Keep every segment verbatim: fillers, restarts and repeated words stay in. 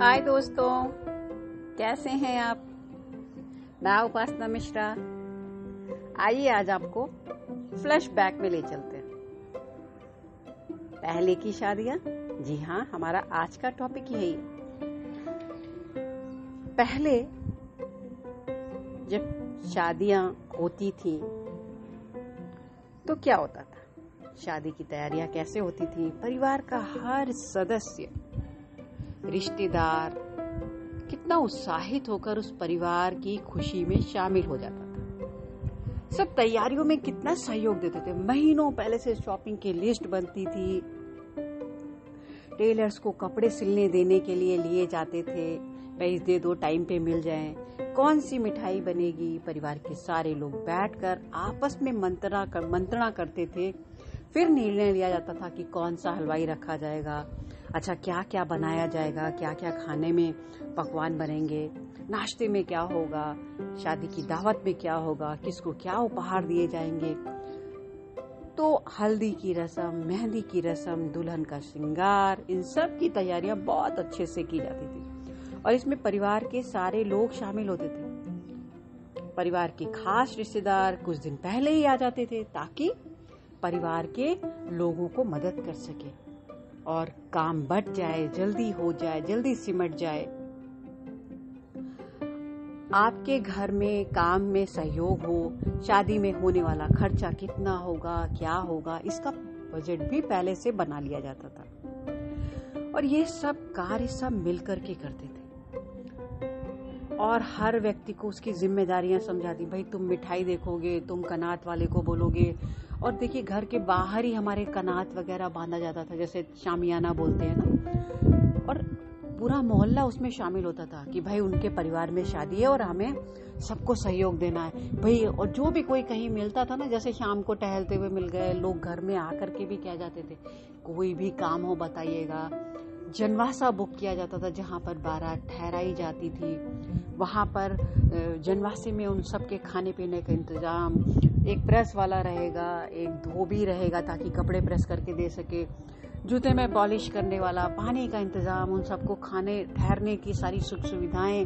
हाय दोस्तों, कैसे हैं आप। मैं उपासना मिश्रा। आइए आज आपको फ्लैशबैक में ले चलते हैं, पहले की शादियां। जी हाँ, हमारा आज का टॉपिक यही है। पहले जब शादियां होती थी तो क्या होता था, शादी की तैयारियां कैसे होती थी। परिवार का हर सदस्य, रिश्तेदार कितना उत्साहित होकर उस परिवार की खुशी में शामिल हो जाता था। सब तैयारियों में कितना सहयोग देते थे। महीनों पहले से शॉपिंग की लिस्ट बनती थी, टेलर्स को कपड़े सिलने देने के लिए लिए जाते थे। पैसे दे दो, टाइम पे मिल जाएं। कौन सी मिठाई बनेगी। परिवार के सारे लोग बैठकर आपस में मंत्रणा कर, मंत्रणा करते थे। फिर निर्णय लिया जाता था कि कौन सा हलवाई रखा जाएगा, अच्छा क्या क्या बनाया जाएगा, क्या क्या खाने में पकवान बनेंगे, नाश्ते में क्या होगा, शादी की दावत में क्या होगा, किसको क्या उपहार दिए जाएंगे। तो हल्दी की रस्म, मेहंदी की रस्म, दुल्हन का श्रृंगार, इन सब की तैयारियां बहुत अच्छे से की जाती थी और इसमें परिवार के सारे लोग शामिल होते थे। परिवार के खास रिश्तेदार कुछ दिन पहले ही आ जाते थे ताकि परिवार के लोगों को मदद कर सके और काम बट जाए, जल्दी हो जाए, जल्दी सिमट जाए। आपके घर में काम में सहयोग हो, शादी में होने वाला खर्चा कितना होगा, क्या होगा, इसका बजट भी पहले से बना लिया जाता था और ये सब कार्य सब मिलकर के करते थे। और हर व्यक्ति को उसकी जिम्मेदारियां समझा दी। भाई तुम मिठाई देखोगे, तुम कनात वाले को बोलोगे। और देखिए घर के बाहर ही हमारे कनात वगैरह बांधा जाता था, जैसे शामियाना बोलते हैं ना, और पूरा मोहल्ला उसमें शामिल होता था कि भाई उनके परिवार में शादी है और हमें सबको सहयोग देना है भाई। और जो भी कोई कहीं मिलता था ना, जैसे शाम को टहलते हुए मिल गए, लोग घर में आकर के भी कह जाते थे कोई भी काम हो बताइएगा। जनवासा बुक किया जाता था, जहाँ पर बारात ठहराई जाती थी वहाँ पर जनवासे में उन सब के खाने पीने का इंतज़ाम, एक प्रेस वाला रहेगा, एक धोबी रहेगा ताकि कपड़े प्रेस करके दे सके, जूते में पॉलिश करने वाला, पानी का इंतज़ाम, उन सबको खाने ठहरने की सारी सुख सुविधाएं,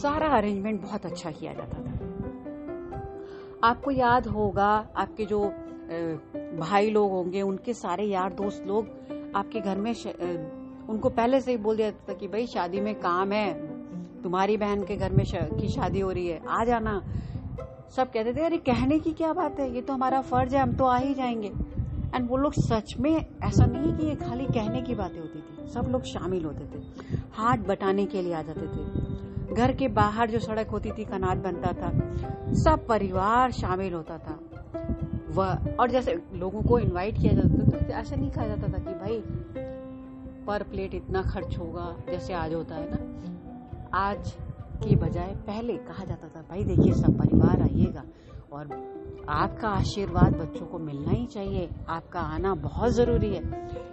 सारा अरेंजमेंट बहुत अच्छा किया जाता था। आपको याद होगा आपके जो भाई लोग होंगे उनके सारे यार दोस्त लोग आपके घर में श... उनको पहले से ही बोल दिया जाता था कि भाई शादी में काम है, तुम्हारी बहन के घर में शा, की शादी हो रही है, आ जाना। सब कहते थे अरे कहने की क्या बात है, ये तो हमारा फर्ज है, हम तो आ ही जाएंगे। एंड वो लोग सच में, ऐसा नहीं कि ये खाली कहने की बातें होती थी, सब लोग शामिल होते थे, हाथ बटाने के लिए आ जाते थे। घर के बाहर जो सड़क होती थी कनात बनता था, सब परिवार शामिल होता था। वह और जैसे लोगों को इन्वाइट किया जाता था, तो ऐसा नहीं कहा जाता था कि भाई पर प्लेट इतना खर्च होगा, जैसे आज होता है ना। आज की बजाय पहले कहा जाता था भाई देखिए सब परिवार आइएगा और आपका आशीर्वाद बच्चों को मिलना ही चाहिए, आपका आना बहुत जरूरी है।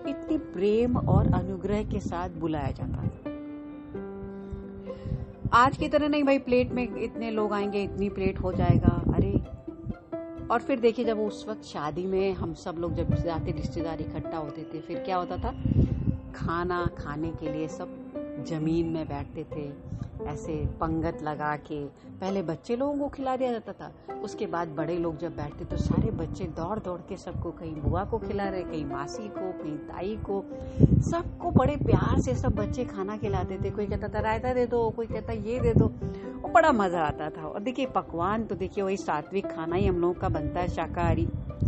इतनी प्रेम और अनुग्रह के साथ बुलाया जाता था। आज की तरह नहीं भाई प्लेट में इतने लोग आएंगे, इतनी प्लेट हो जाएगा। अरे और फिर देखिए जब उस वक्त शादी में हम सब लोग जब जाते, रिश्तेदार इकट्ठा होते थे, फिर क्या होता था, खाना खाने के लिए सब जमीन में बैठते थे, ऐसे पंगत लगा के। पहले बच्चे लोगों को खिला दिया जाता था, उसके बाद बड़े लोग जब बैठते तो सारे बच्चे दौड़ दौड़ के सबको, कहीं बुआ को खिला रहे, कहीं मासी को, कहीं ताई को, सबको बड़े प्यार से सब बच्चे खाना खिलाते थे। कोई कहता था रायता दे दो, कोई कहता ये दे दो, और बड़ा मज़ा आता था। और देखिए पकवान तो देखिए वही सात्विक खाना ही हम लोगों का बनता है, शाकाहारी,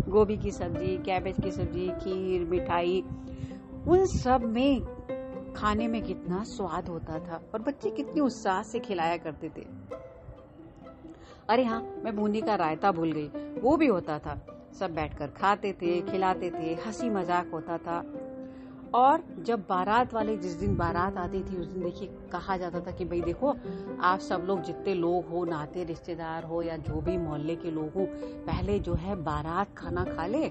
गोभी की सब्जी, कैबेज की सब्जी, खीर, मिठाई, उन सब में खाने में कितना स्वाद होता था और बच्चे कितने उत्साह से खिलाया करते थे। अरे हाँ, मैं बूंदी का रायता भूल गई, वो भी होता था। सब बैठकर खाते थे, खिलाते थे, हंसी मजाक होता था। और जब बारात वाले, जिस दिन बारात आती थी उस दिन देखिए कहा जाता था कि भाई देखो आप सब लोग जितने लोग हो, नाते रिश्तेदार हो या जो भी मोहल्ले के लोग हो, पहले जो है बारात खाना खा ले,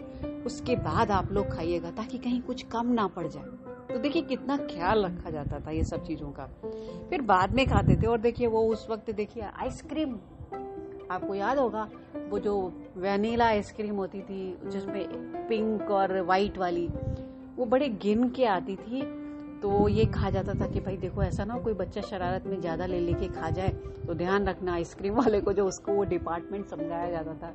उसके बाद आप लोग खाइएगा ताकि कहीं कुछ कम ना पड़ जाए। तो देखिए कितना ख्याल रखा जाता था ये सब चीज़ों का। फिर बाद में खाते थे। और देखिए वो उस वक्त देखिए आइसक्रीम, आपको याद होगा वो जो वैनिला आइसक्रीम होती थी जिसमें पिंक और वाइट वाली, वो बड़े गिन के आती थी तो ये कहा जाता था कि भाई देखो ऐसा ना कोई बच्चा शरारत में ज़्यादा ले लेके खा जाए तो ध्यान रखना, आइसक्रीम वाले को जो उसको वो डिपार्टमेंट समझाया जाता था।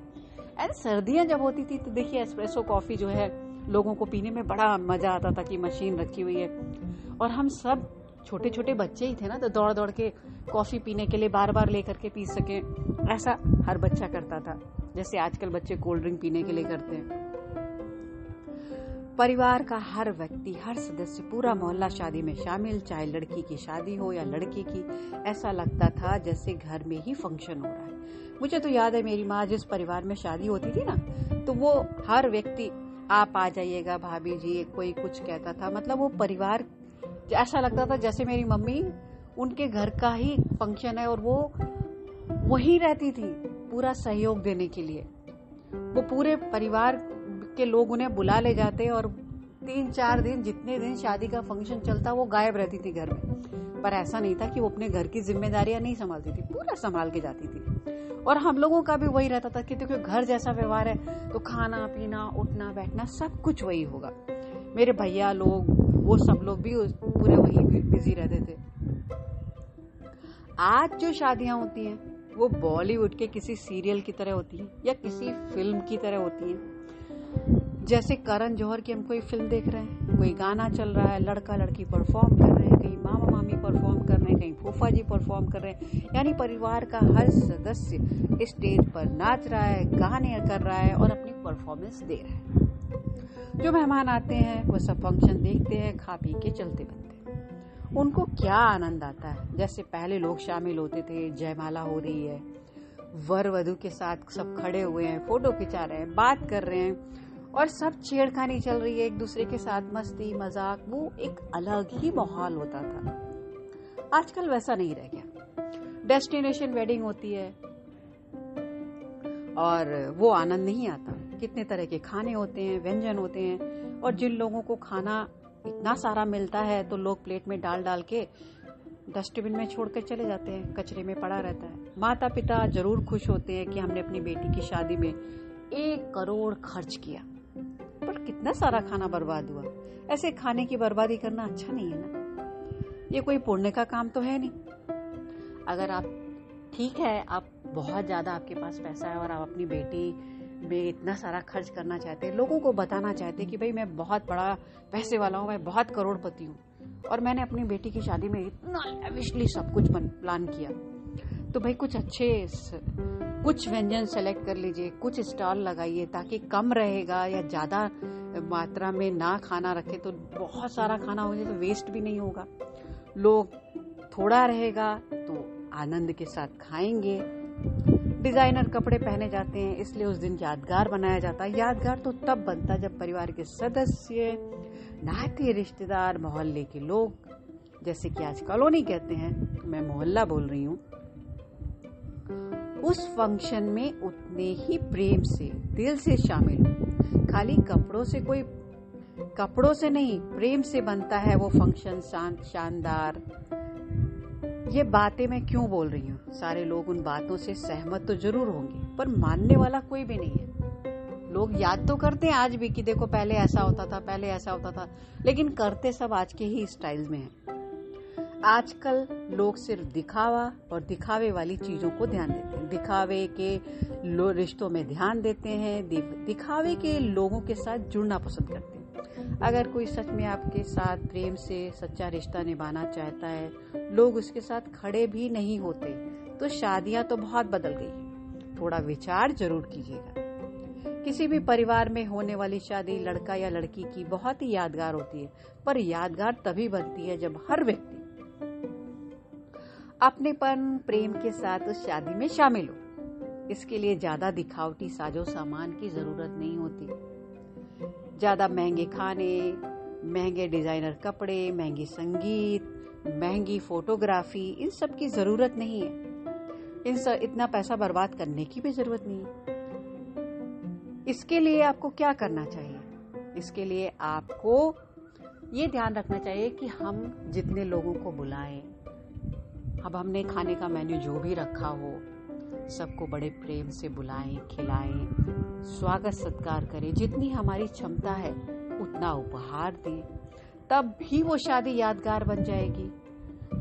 एंड सर्दियाँ जब होती थी तो देखिए एस्प्रेसो कॉफ़ी जो है लोगों को पीने में बड़ा मज़ा आता था कि मशीन रखी हुई है, और हम सब छोटे छोटे बच्चे ही थे ना, तो दौड़ दौड़ के कॉफ़ी पीने के लिए बार बार ले करके पी सकें, ऐसा हर बच्चा करता था, जैसे आजकल बच्चे कोल्ड ड्रिंक पीने के लिए करते हैं। परिवार का हर व्यक्ति, हर सदस्य, पूरा मोहल्ला शादी में शामिल, चाहे लड़की की शादी हो या लड़के की, ऐसा लगता था जैसे घर में ही फंक्शन हो रहा है। मुझे तो याद है मेरी माँ जिस परिवार में शादी होती थी ना, तो वो हर व्यक्ति आप आ जाइएगा भाभी जी, कोई कुछ कहता था, मतलब वो परिवार ऐसा लगता था जैसे मेरी मम्मी उनके घर का ही फंक्शन है और वो वहीं रहती थी पूरा सहयोग देने के लिए। वो पूरे परिवार के लोग उन्हें बुला ले जाते और तीन चार दिन जितने दिन शादी का फंक्शन चलता वो गायब रहती थी घर में, पर ऐसा नहीं था कि वो अपने घर की जिम्मेदारियां नहीं संभालती थी, पूरा संभाल के जाती थी। और हम लोगों का भी वही रहता था कि देखो घर जैसा व्यवहार है तो खाना पीना उठना बैठना सब कुछ वही होगा। मेरे भैया लोग वो सब लोग भी पूरे वही बिजी रहते थे। आज जो शादियां होती हैं वो बॉलीवुड के किसी सीरियल की तरह होती है या किसी फिल्म की तरह होती है, जैसे करण जौहर की हम कोई फिल्म देख रहे हैं, कोई गाना चल रहा है, लड़का लड़की परफॉर्म कर रहे हैं, कहीं मामा मामी परफॉर्म कर रहे हैं, कहीं फूफा जी परफॉर्म कर रहे हैं, यानी परिवार का हर सदस्य स्टेज पर नाच रहा है, गाने कर रहा है और अपनी परफॉर्मेंस दे रहा है। जो मेहमान आते हैं वो सब फंक्शन देखते हैं, खा पी के चलते बनते हैं, उनको क्या आनंद आता है। जैसे पहले लोग शामिल होते थे, जयमाला हो रही है, वर वधू के साथ सब खड़े हुए हैं, फोटो खिंचा रहे हैं, बात कर रहे हैं और सब छेड़खानी चल रही है एक दूसरे के साथ, मस्ती मजाक, वो एक अलग ही माहौल होता था। आजकल वैसा नहीं रह गया, डेस्टिनेशन वेडिंग होती है और वो आनंद नहीं आता। कितने तरह के खाने होते हैं, व्यंजन होते हैं, और जिन लोगों को खाना इतना सारा मिलता है तो लोग प्लेट में डाल डाल के डस्टबिन में छोड़कर चले जाते हैं, कचरे में पड़ा रहता है। माता पिता जरूर खुश होते हैं कि हमने अपनी बेटी की शादी में एक करोड़ खर्च किया, पर कितना सारा खाना बर्बाद हुआ। ऐसे खाने की बर्बादी करना अच्छा नहीं है ना, ये कोई पुण्य का काम तो है नहीं। अगर आप ठीक है, आप बहुत ज़्यादा आपके पास पैसा है और आप अपनी बेटी में इतना सारा खर्च करना चाहते हैं, लोगों को बताना चाहते हैं कि भाई मैं बहुत बड़ा पैसे वाला हूँ, मैं बहुत करोड़पति हूँ और मैंने अपनी बेटी की शादी में इतना लेविशली सब कुछ प्लान किया, तो भाई कुछ अच्छे कुछ व्यंजन सेलेक्ट कर लीजिए, कुछ स्टॉल लगाइए ताकि कम रहेगा या ज़्यादा मात्रा में ना खाना रखें, तो बहुत सारा खाना हो जाए तो वेस्ट भी नहीं होगा, लोग थोड़ा रहेगा तो आनंद के साथ खाएंगे। डिज़ाइनर कपड़े पहने जाते हैं, इसलिए उस दिन यादगार बनाया जाता है। यादगार तो तब बनता जब परिवार के सदस्य, नाते, रिश्तेदार, मोहल्ले के लोग, जैसे कि आज कॉलोनी कहते हैं, मैं मोहल्ला बोल रही हूँ, उस फंक्शन में उतने ही प्रेम से, दिल से शामिल हो। खाली कपड़ों से कोई कपड़ों से नहीं, प्रेम से बनता है वो फंक्शन शानदार। ये बातें मैं क्यों बोल रही हूँ, सारे लोग उन बातों से सहमत तो जरूर होंगे पर मानने वाला कोई भी नहीं है। लोग याद तो करते हैं आज भी कि देखो पहले ऐसा होता था, पहले ऐसा होता था, लेकिन करते सब आज के ही स्टाइल में हैं। आजकल लोग सिर्फ दिखावा और दिखावे वाली चीज़ों को ध्यान देते हैं, दिखावे के रिश्तों में ध्यान देते हैं, दिखावे के लोगों के साथ जुड़ना पसंद करते हैं। अगर कोई सच में आपके साथ प्रेम से सच्चा रिश्ता निभाना चाहता है, लोग उसके साथ खड़े भी नहीं होते, तो शादियां तो बहुत बदल गई। थोड़ा विचार जरूर कीजिएगा। किसी भी परिवार में होने वाली शादी लड़का या लड़की की बहुत ही यादगार होती है, पर यादगार तभी बनती है जब हर व्यक्ति अपनेपन प्रेम के साथ उस शादी में शामिल हो। इसके लिए ज्यादा दिखावटी साजो सामान की जरूरत नहीं होती। ज़्यादा महंगे खाने, महंगे डिज़ाइनर कपड़े, महंगी संगीत, महंगी फोटोग्राफी, इन सब की ज़रूरत नहीं है। इन सब इतना पैसा बर्बाद करने की भी ज़रूरत नहीं है। इसके लिए आपको क्या करना चाहिए? इसके लिए आपको ये ध्यान रखना चाहिए कि हम जितने लोगों को बुलाएं, अब हमने खाने का मेन्यू जो भी रखा हो, सबको बड़े प्रेम से बुलाएं, खिलाएं, स्वागत सत्कार करें, जितनी हमारी क्षमता है उतना उपहार दें, तब भी वो शादी यादगार बन जाएगी,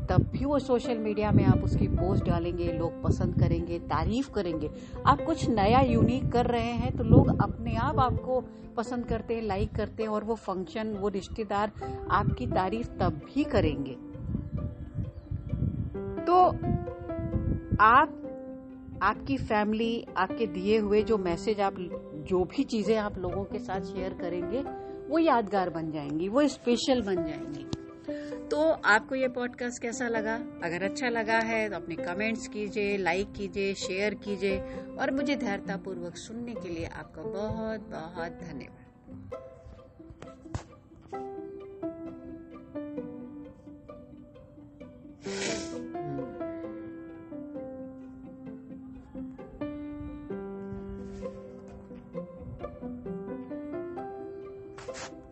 तब भी वो सोशल मीडिया में आप उसकी पोस्ट डालेंगे, लोग पसंद करेंगे, तारीफ करेंगे। आप कुछ नया यूनिक कर रहे हैं तो लोग अपने आप आपको पसंद करते हैं, लाइक करते हैं, और वो फंक्शन, वो रिश्तेदार आपकी तारीफ तब भी करेंगे। तो आप, आपकी फैमिली, आपके दिए हुए जो मैसेज, आप जो भी चीजें आप लोगों के साथ शेयर करेंगे वो यादगार बन जाएंगी, वो स्पेशल बन जाएंगी। तो आपको ये पॉडकास्ट कैसा लगा? अगर अच्छा लगा है तो अपने कमेंट्स कीजिए, लाइक कीजिए, शेयर कीजिए, और मुझे धैर्यतापूर्वक सुनने के लिए आपका बहुत बहुत धन्यवाद।